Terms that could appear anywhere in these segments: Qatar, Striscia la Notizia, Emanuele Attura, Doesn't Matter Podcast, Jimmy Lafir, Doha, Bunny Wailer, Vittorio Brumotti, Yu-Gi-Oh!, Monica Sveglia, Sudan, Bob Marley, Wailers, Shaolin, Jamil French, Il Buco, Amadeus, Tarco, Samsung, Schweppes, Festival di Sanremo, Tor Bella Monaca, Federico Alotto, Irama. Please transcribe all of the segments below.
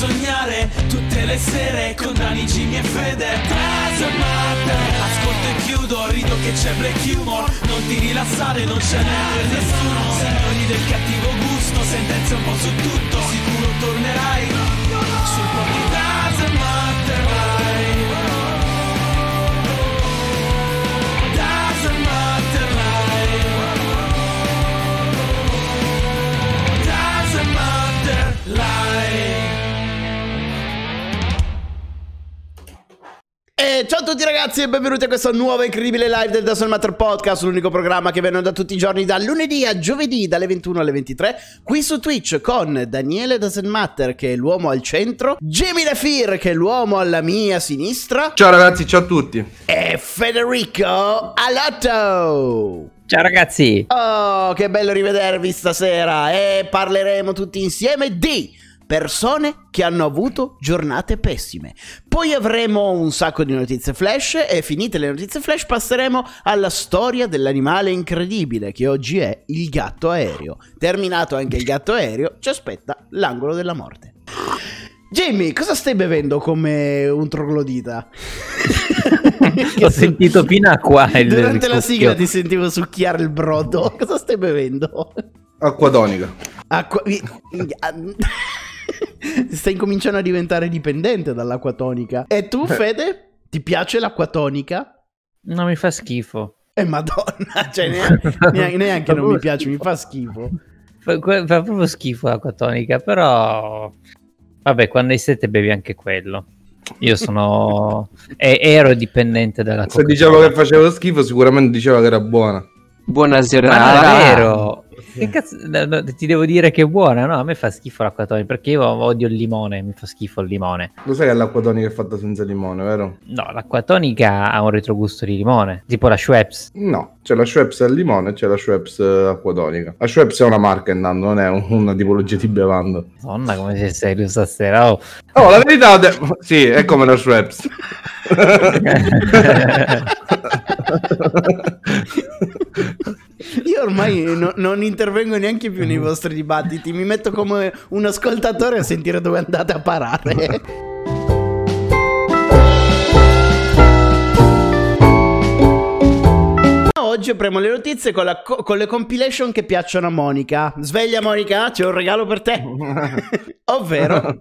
sognare tutte le sere con Dani, Jimmy e Fede. Doesn't matter. Ascolto e chiudo, rido che c'è black humor. Non ti rilassare, non ce n'è per nessuno. Signori del cattivo gusto, sentenze un po' su tutto. Sicuro tornerai sul proprio. Doesn't matter, vai. E ciao a tutti ragazzi e benvenuti a questo nuovo incredibile live del Doesn't Matter Podcast, l'unico programma che viene da tutti i giorni, dal lunedì a giovedì, dalle 21 alle 23, qui su Twitch con Daniele Doesn't Matter, che è l'uomo al centro, Jimmy Lafir, che è l'uomo alla mia sinistra. Ciao ragazzi, ciao a tutti. E Federico Alotto. Ciao ragazzi. Oh, che bello rivedervi stasera. E parleremo tutti insieme di persone che hanno avuto giornate pessime. Poi avremo un sacco di notizie flash e finite le notizie flash passeremo alla storia dell'animale incredibile che oggi è il gatto aereo. Terminato anche il gatto aereo, ci aspetta l'angolo della morte. Jamie, cosa stai bevendo come un troglodita? Ho sentito fino a qua. Durante la sigla ti sentivo succhiare il brodo. Cosa stai bevendo? Acqua donica. Acqua... Stai incominciando a diventare dipendente dall'acqua tonica. E tu, Fede? Ti piace l'acqua tonica? No, mi fa schifo. Madonna, cioè neanche non mi piace, schifo. Mi fa schifo. Fa proprio schifo l'acqua tonica, però... Vabbè, quando hai sete bevi anche quello. Io sono... ero dipendente dalla Coca-Cola. Se dicevo che facevo schifo, sicuramente diceva che era buona. Buona serata. Ma è vero. Che cazzo... no, ti devo dire che è buona, no? A me fa schifo l'acqua tonica, perché io odio il limone, mi fa schifo il limone. Lo sai che l'acqua tonica è fatta senza limone, vero? No, l'acqua tonica ha un retrogusto di limone, tipo la Schweppes. No, c'è la Schweppes al limone e c'è la Schweppes acqua tonica. La Schweppes è una marca, intanto, non è una tipologia di bevanda. Madonna, come sei serio stasera? Oh, oh, la verità sì, è come la Schweppes. Io ormai non intervengo neanche più nei vostri dibattiti. Mi metto come un ascoltatore a sentire dove andate a parare. Oggi apriamo le notizie con le compilation che piacciono a Monica. Sveglia Monica, c'è un regalo per te. Ovvero...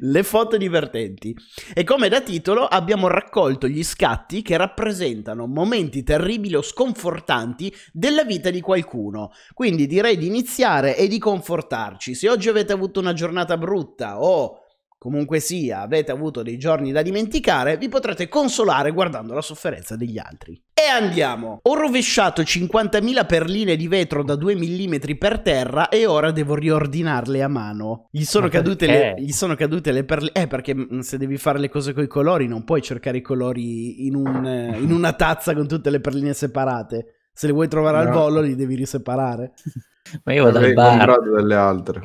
le foto divertenti. E come da titolo abbiamo raccolto gli scatti che rappresentano momenti terribili o sconfortanti della vita di qualcuno. Quindi direi di iniziare e di confortarci. Se oggi avete avuto una giornata brutta o comunque sia avete avuto dei giorni da dimenticare, vi potrete consolare guardando la sofferenza degli altri. E andiamo. Ho rovesciato 50.000 perline di vetro da 2 mm per terra e ora devo riordinarle a mano. Gli sono cadute le perline. Perché se devi fare le cose coi colori non puoi cercare i colori in una tazza con tutte le perline separate. Se le vuoi trovare al volo li devi riseparare. Ma io vado al bar. Ho comprato delle altre.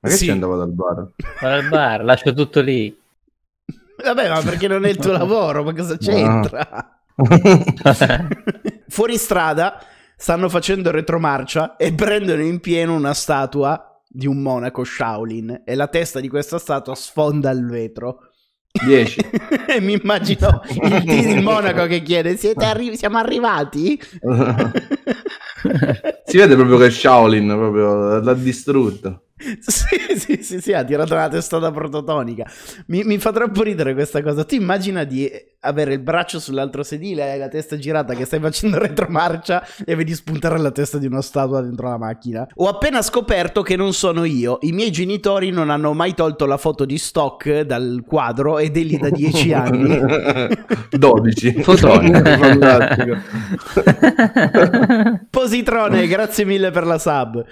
Ma che sì. Ci andavo dal bar? Vado al bar, lascio tutto lì. Vabbè, ma perché non è il tuo lavoro? Ma cosa c'entra? No. Fuori strada stanno facendo retromarcia e prendono in pieno una statua di un monaco Shaolin e la testa di questa statua sfonda il vetro. 10. E mi immagino il monaco che chiede: siamo arrivati? Si vede proprio che Shaolin proprio l'ha distrutta. Sì, ha tirato la testata prototonica. Mi fa troppo ridere questa cosa. Tu immagina di avere il braccio sull'altro sedile e la testa girata che stai facendo retromarcia e vedi spuntare la testa di una statua dentro la macchina. Ho appena scoperto che non sono io. I miei genitori non hanno mai tolto la foto di stock dal quadro ed è lì da 10 anni. 12. Fotrone. Positrone, grazie mille per la sub.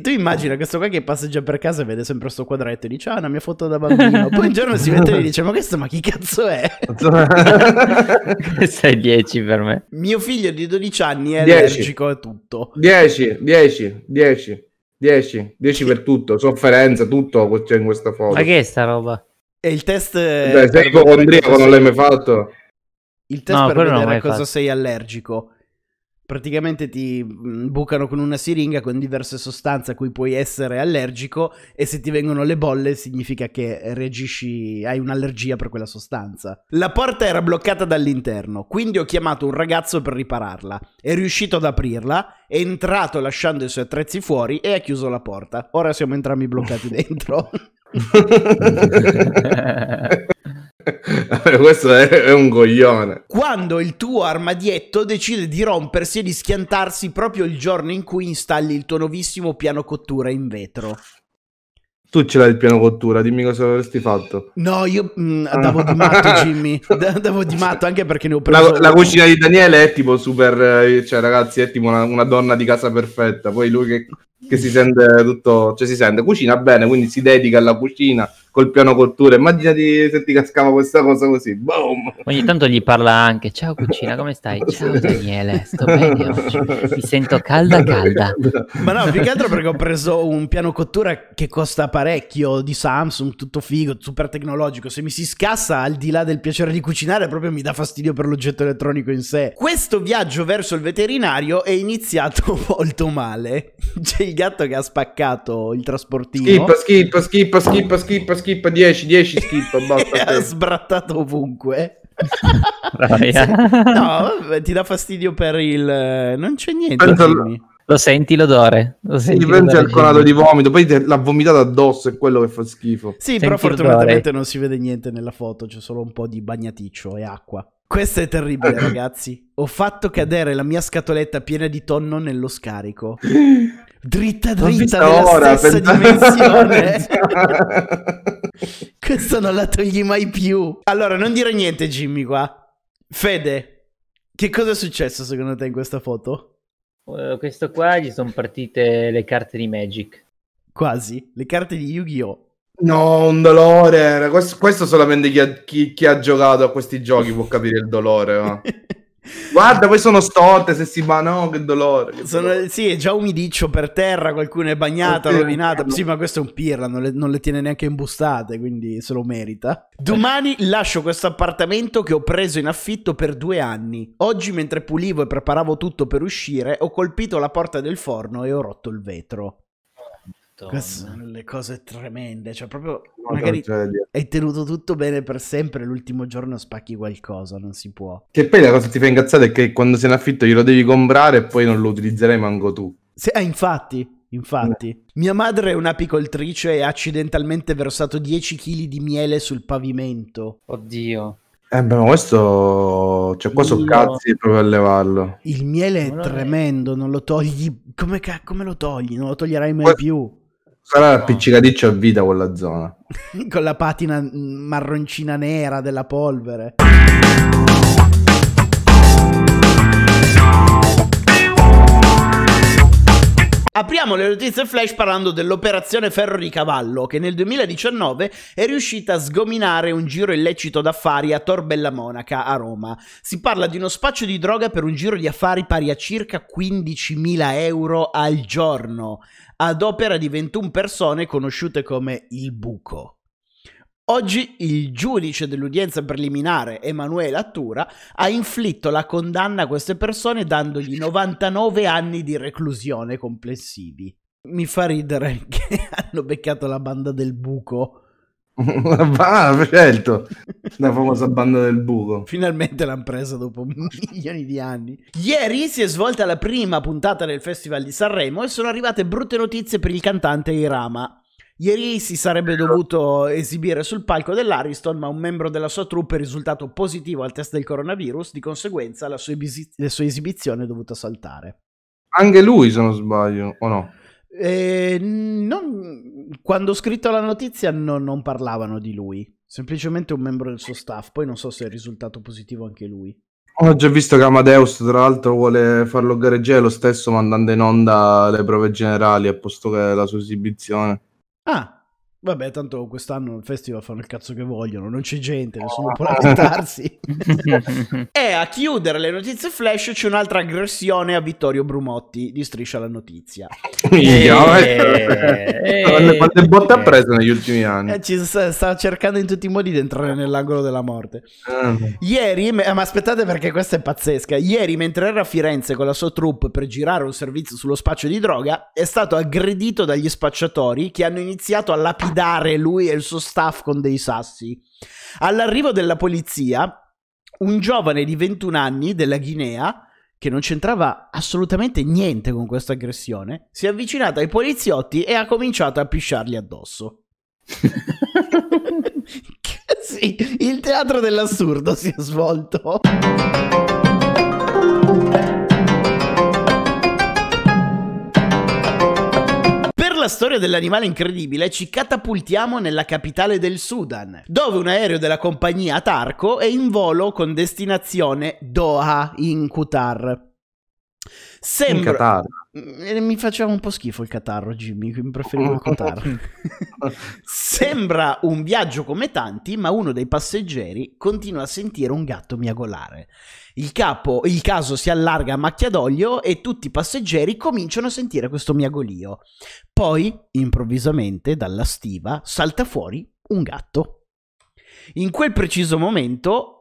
Tu immagina questo qua che passa per casa e vede sempre sto quadretto e dice: ah, una mia foto da bambino. Poi un giorno si mette lì e dice: ma chi cazzo è? Questa è 10 per me. Mio figlio di 12 anni è 10. Allergico a tutto. 10 per tutto, sofferenza, tutto c'è in questa foto. Ma che è sta roba? E il test... Beh, sei ipocondriaco, non l'hai mai fatto? Il test per vedere a cosa sei allergico. Praticamente ti bucano con una siringa con diverse sostanze a cui puoi essere allergico, e se ti vengono le bolle significa che reagisci, hai un'allergia per quella sostanza. La porta era bloccata dall'interno, quindi ho chiamato un ragazzo per ripararla. È riuscito ad aprirla, è entrato lasciando i suoi attrezzi fuori e ha chiuso la porta. Ora siamo entrambi bloccati dentro. Questo è un coglione. Quando il tuo armadietto decide di rompersi e di schiantarsi proprio il giorno in cui installi il tuo nuovissimo piano cottura in vetro. Tu ce l'hai il piano cottura, dimmi cosa avresti fatto. No, io davo di matto, Jimmy. Davo di matto, anche perché ne ho preso. La cucina di Daniele è tipo super, cioè ragazzi, è tipo una donna di casa perfetta. Poi lui che si sente tutto, cioè si sente, cucina bene, quindi si dedica alla cucina col piano cottura. Immaginati se ti cascava questa cosa così, boom. Ogni tanto gli parla anche, ciao cucina, come stai? Ciao Daniele, sto bene oggi, mi sento calda. Ma no, più che altro perché ho preso un piano cottura che costa parecchio, di Samsung, tutto figo, super tecnologico. Se mi si scassa, al di là del piacere di cucinare, proprio mi dà fastidio per l'oggetto elettronico in sé. Questo viaggio verso il veterinario è iniziato molto male. C'è il gatto che ha spaccato il trasportino. Schippa. Skip 10 skip, basta, ha sbrattato ovunque. No, ti dà fastidio per il... non c'è niente. Lo senti l'odore? Dipende al colato di vomito, poi l'ha vomitato addosso, è quello che fa schifo. Sì, senti, però fortunatamente non si vede niente nella foto, c'è solo un po' di bagnaticcio e acqua. Questo è terribile, ragazzi. Ho fatto cadere la mia scatoletta piena di tonno nello scarico. Dritta nella stessa dimensione. Questo non la togli mai più. Allora, non dire niente, Jimmy, qua. Fede, che cosa è successo secondo te in questa foto? Questo qua gli sono partite le carte di Magic. Quasi, le carte di Yu-Gi-Oh! No, un dolore. Questo solamente chi ha giocato a questi giochi può capire il dolore, ma... Guarda, poi sono storte, se si va, no, che dolore. Sì, è già umidiccio per terra, qualcuno è bagnato, rovinata. Sì, ma questo è un pirla, non le tiene neanche imbustate, quindi se lo merita. Domani lascio questo appartamento che ho preso in affitto per 2 anni. Oggi, mentre pulivo e preparavo tutto per uscire, ho colpito la porta del forno e ho rotto il vetro. Queste sono le cose tremende, cioè proprio magari hai tenuto tutto bene per sempre, l'ultimo giorno spacchi qualcosa, non si può. Che poi la cosa che ti fa incazzare è che quando sei in affitto glielo devi comprare e poi non lo utilizzerai manco tu. Infatti. Mia madre è un'apicoltrice e ha accidentalmente versato 10 kg di miele sul pavimento. Oddio. Ma questo, cioè qua sono cazzi proprio a levarlo. Il miele è tremendo, non lo togli, come lo togli? Non lo toglierai mai più. Sarà appiccicaticcio a vita quella zona. Con la patina marroncina nera della polvere. Apriamo le notizie flash parlando dell'operazione Ferro di Cavallo, che nel 2019 è riuscita a sgominare un giro illecito d'affari a Tor Bella Monaca, a Roma. Si parla di uno spaccio di droga per un giro di affari pari a circa 15.000 euro al giorno, ad opera di 21 persone conosciute come Il Buco. Oggi il giudice dell'udienza preliminare, Emanuele Attura, ha inflitto la condanna a queste persone dandogli 99 anni di reclusione complessivi. Mi fa ridere che hanno beccato la banda del buco. Ah, certo, la famosa banda del buco. Finalmente l'hanno presa dopo milioni di anni. Ieri si è svolta la prima puntata del Festival di Sanremo e sono arrivate brutte notizie per il cantante Irama. Ieri si sarebbe dovuto esibire sul palco dell'Ariston, ma un membro della sua troupe è risultato positivo al test del coronavirus, di conseguenza la sua esibizione è dovuta saltare. Anche lui, se non sbaglio, o no? Quando ho scritto la notizia non parlavano di lui, semplicemente un membro del suo staff, poi non so se è risultato positivo anche lui. Ho già visto che Amadeus, tra l'altro, vuole farlo gareggiare lo stesso mandando in onda le prove generali a posto che la sua esibizione. Ah, Vabbè, tanto quest'anno il festival fanno il cazzo che vogliono, non c'è gente, nessuno può lamentarsi. E a chiudere le notizie flash c'è un'altra aggressione a Vittorio Brumotti di Striscia la Notizia. Quante botte ha preso negli ultimi anni? Ci sta cercando in tutti i modi di entrare nell'angolo della morte. Ieri, ma aspettate perché questa è pazzesca. Ieri, mentre era a Firenze con la sua troupe per girare un servizio sullo spaccio di droga, è stato aggredito dagli spacciatori che hanno iniziato a lapidare lui e il suo staff con dei sassi. All'arrivo della polizia, un giovane di 21 anni della Guinea, che non c'entrava assolutamente niente con questa aggressione, si è avvicinato ai poliziotti e ha cominciato a pisciarli addosso. Sì, il teatro dell'assurdo si è svolto. La storia dell'animale incredibile, ci catapultiamo nella capitale del Sudan, dove un aereo della compagnia Tarco è in volo con destinazione Doha in Qatar. Sembra... Mi faceva un po' schifo il catarro, Jimmy, mi preferivo il catarro. Sembra un viaggio come tanti, ma uno dei passeggeri continua a sentire un gatto miagolare. Il caso si allarga a macchia d'olio e tutti i passeggeri cominciano a sentire questo miagolio. Poi, improvvisamente, dalla stiva salta fuori un gatto. In quel preciso momento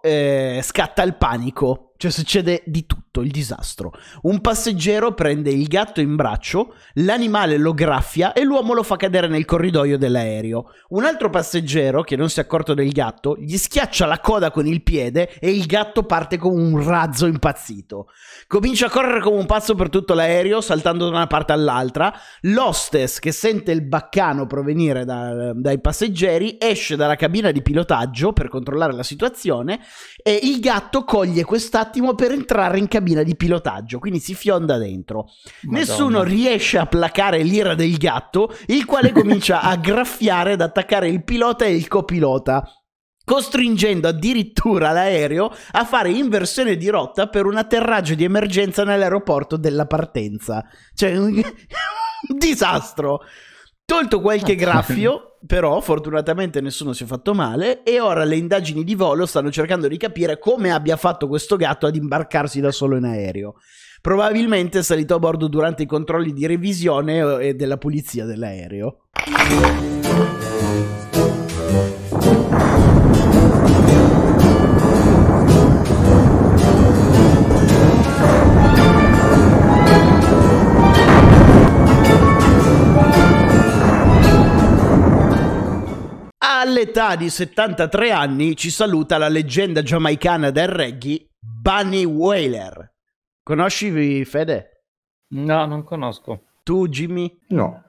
scatta il panico. Cioè succede di tutto, il disastro. Un passeggero prende il gatto in braccio, l'animale lo graffia e l'uomo lo fa cadere nel corridoio dell'aereo. Un altro passeggero, che non si è accorto del gatto, gli schiaccia la coda con il piede e il gatto parte come un razzo impazzito. Comincia a correre come un pazzo per tutto l'aereo, saltando da una parte all'altra. L'hostess, che sente il baccano provenire dai passeggeri, esce dalla cabina di pilotaggio per controllare la situazione e il gatto coglie quest'atto per entrare in cabina di pilotaggio, quindi si fionda dentro. Madonna. Nessuno riesce a placare l'ira del gatto, il quale comincia a graffiare ed attaccare il pilota e il copilota, costringendo addirittura l'aereo a fare inversione di rotta per un atterraggio di emergenza nell'aeroporto della partenza. Cioè un disastro. Tolto qualche graffio, però fortunatamente nessuno si è fatto male e ora le indagini di volo stanno cercando di capire come abbia fatto questo gatto ad imbarcarsi da solo in aereo. Probabilmente è salito a bordo durante i controlli di revisione e della pulizia dell'aereo. All'età di 73 anni ci saluta la leggenda giamaicana del reggae, Bunny Wailer. Conosci Fede? No, non conosco. Tu, Jimmy? No.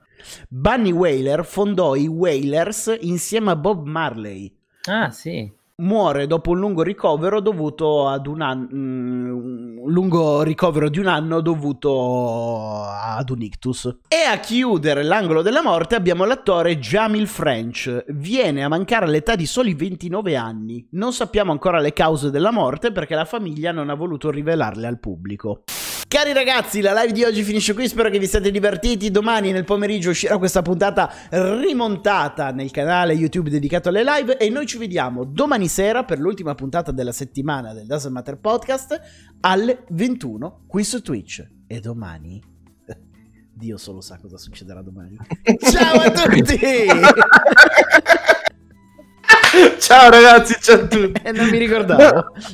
Bunny Wailer fondò i Wailers insieme a Bob Marley. Ah, sì. Muore dopo un lungo ricovero dovuto ad un lungo ricovero di un anno dovuto ad un ictus. E a chiudere l'angolo della morte abbiamo l'attore Jamil French. Viene a mancare all'età di soli 29 anni. Non sappiamo ancora le cause della morte perché la famiglia non ha voluto rivelarle al pubblico. Cari ragazzi, la live di oggi finisce qui, spero che vi siate divertiti. Domani nel pomeriggio uscirà questa puntata rimontata nel canale YouTube dedicato alle live e noi ci vediamo domani sera per l'ultima puntata della settimana del Doesn't Matter Podcast alle 21 qui su Twitch. E domani Dio solo sa cosa succederà domani. Ciao a tutti! Ciao ragazzi, ciao a tutti! Non mi ricordavo.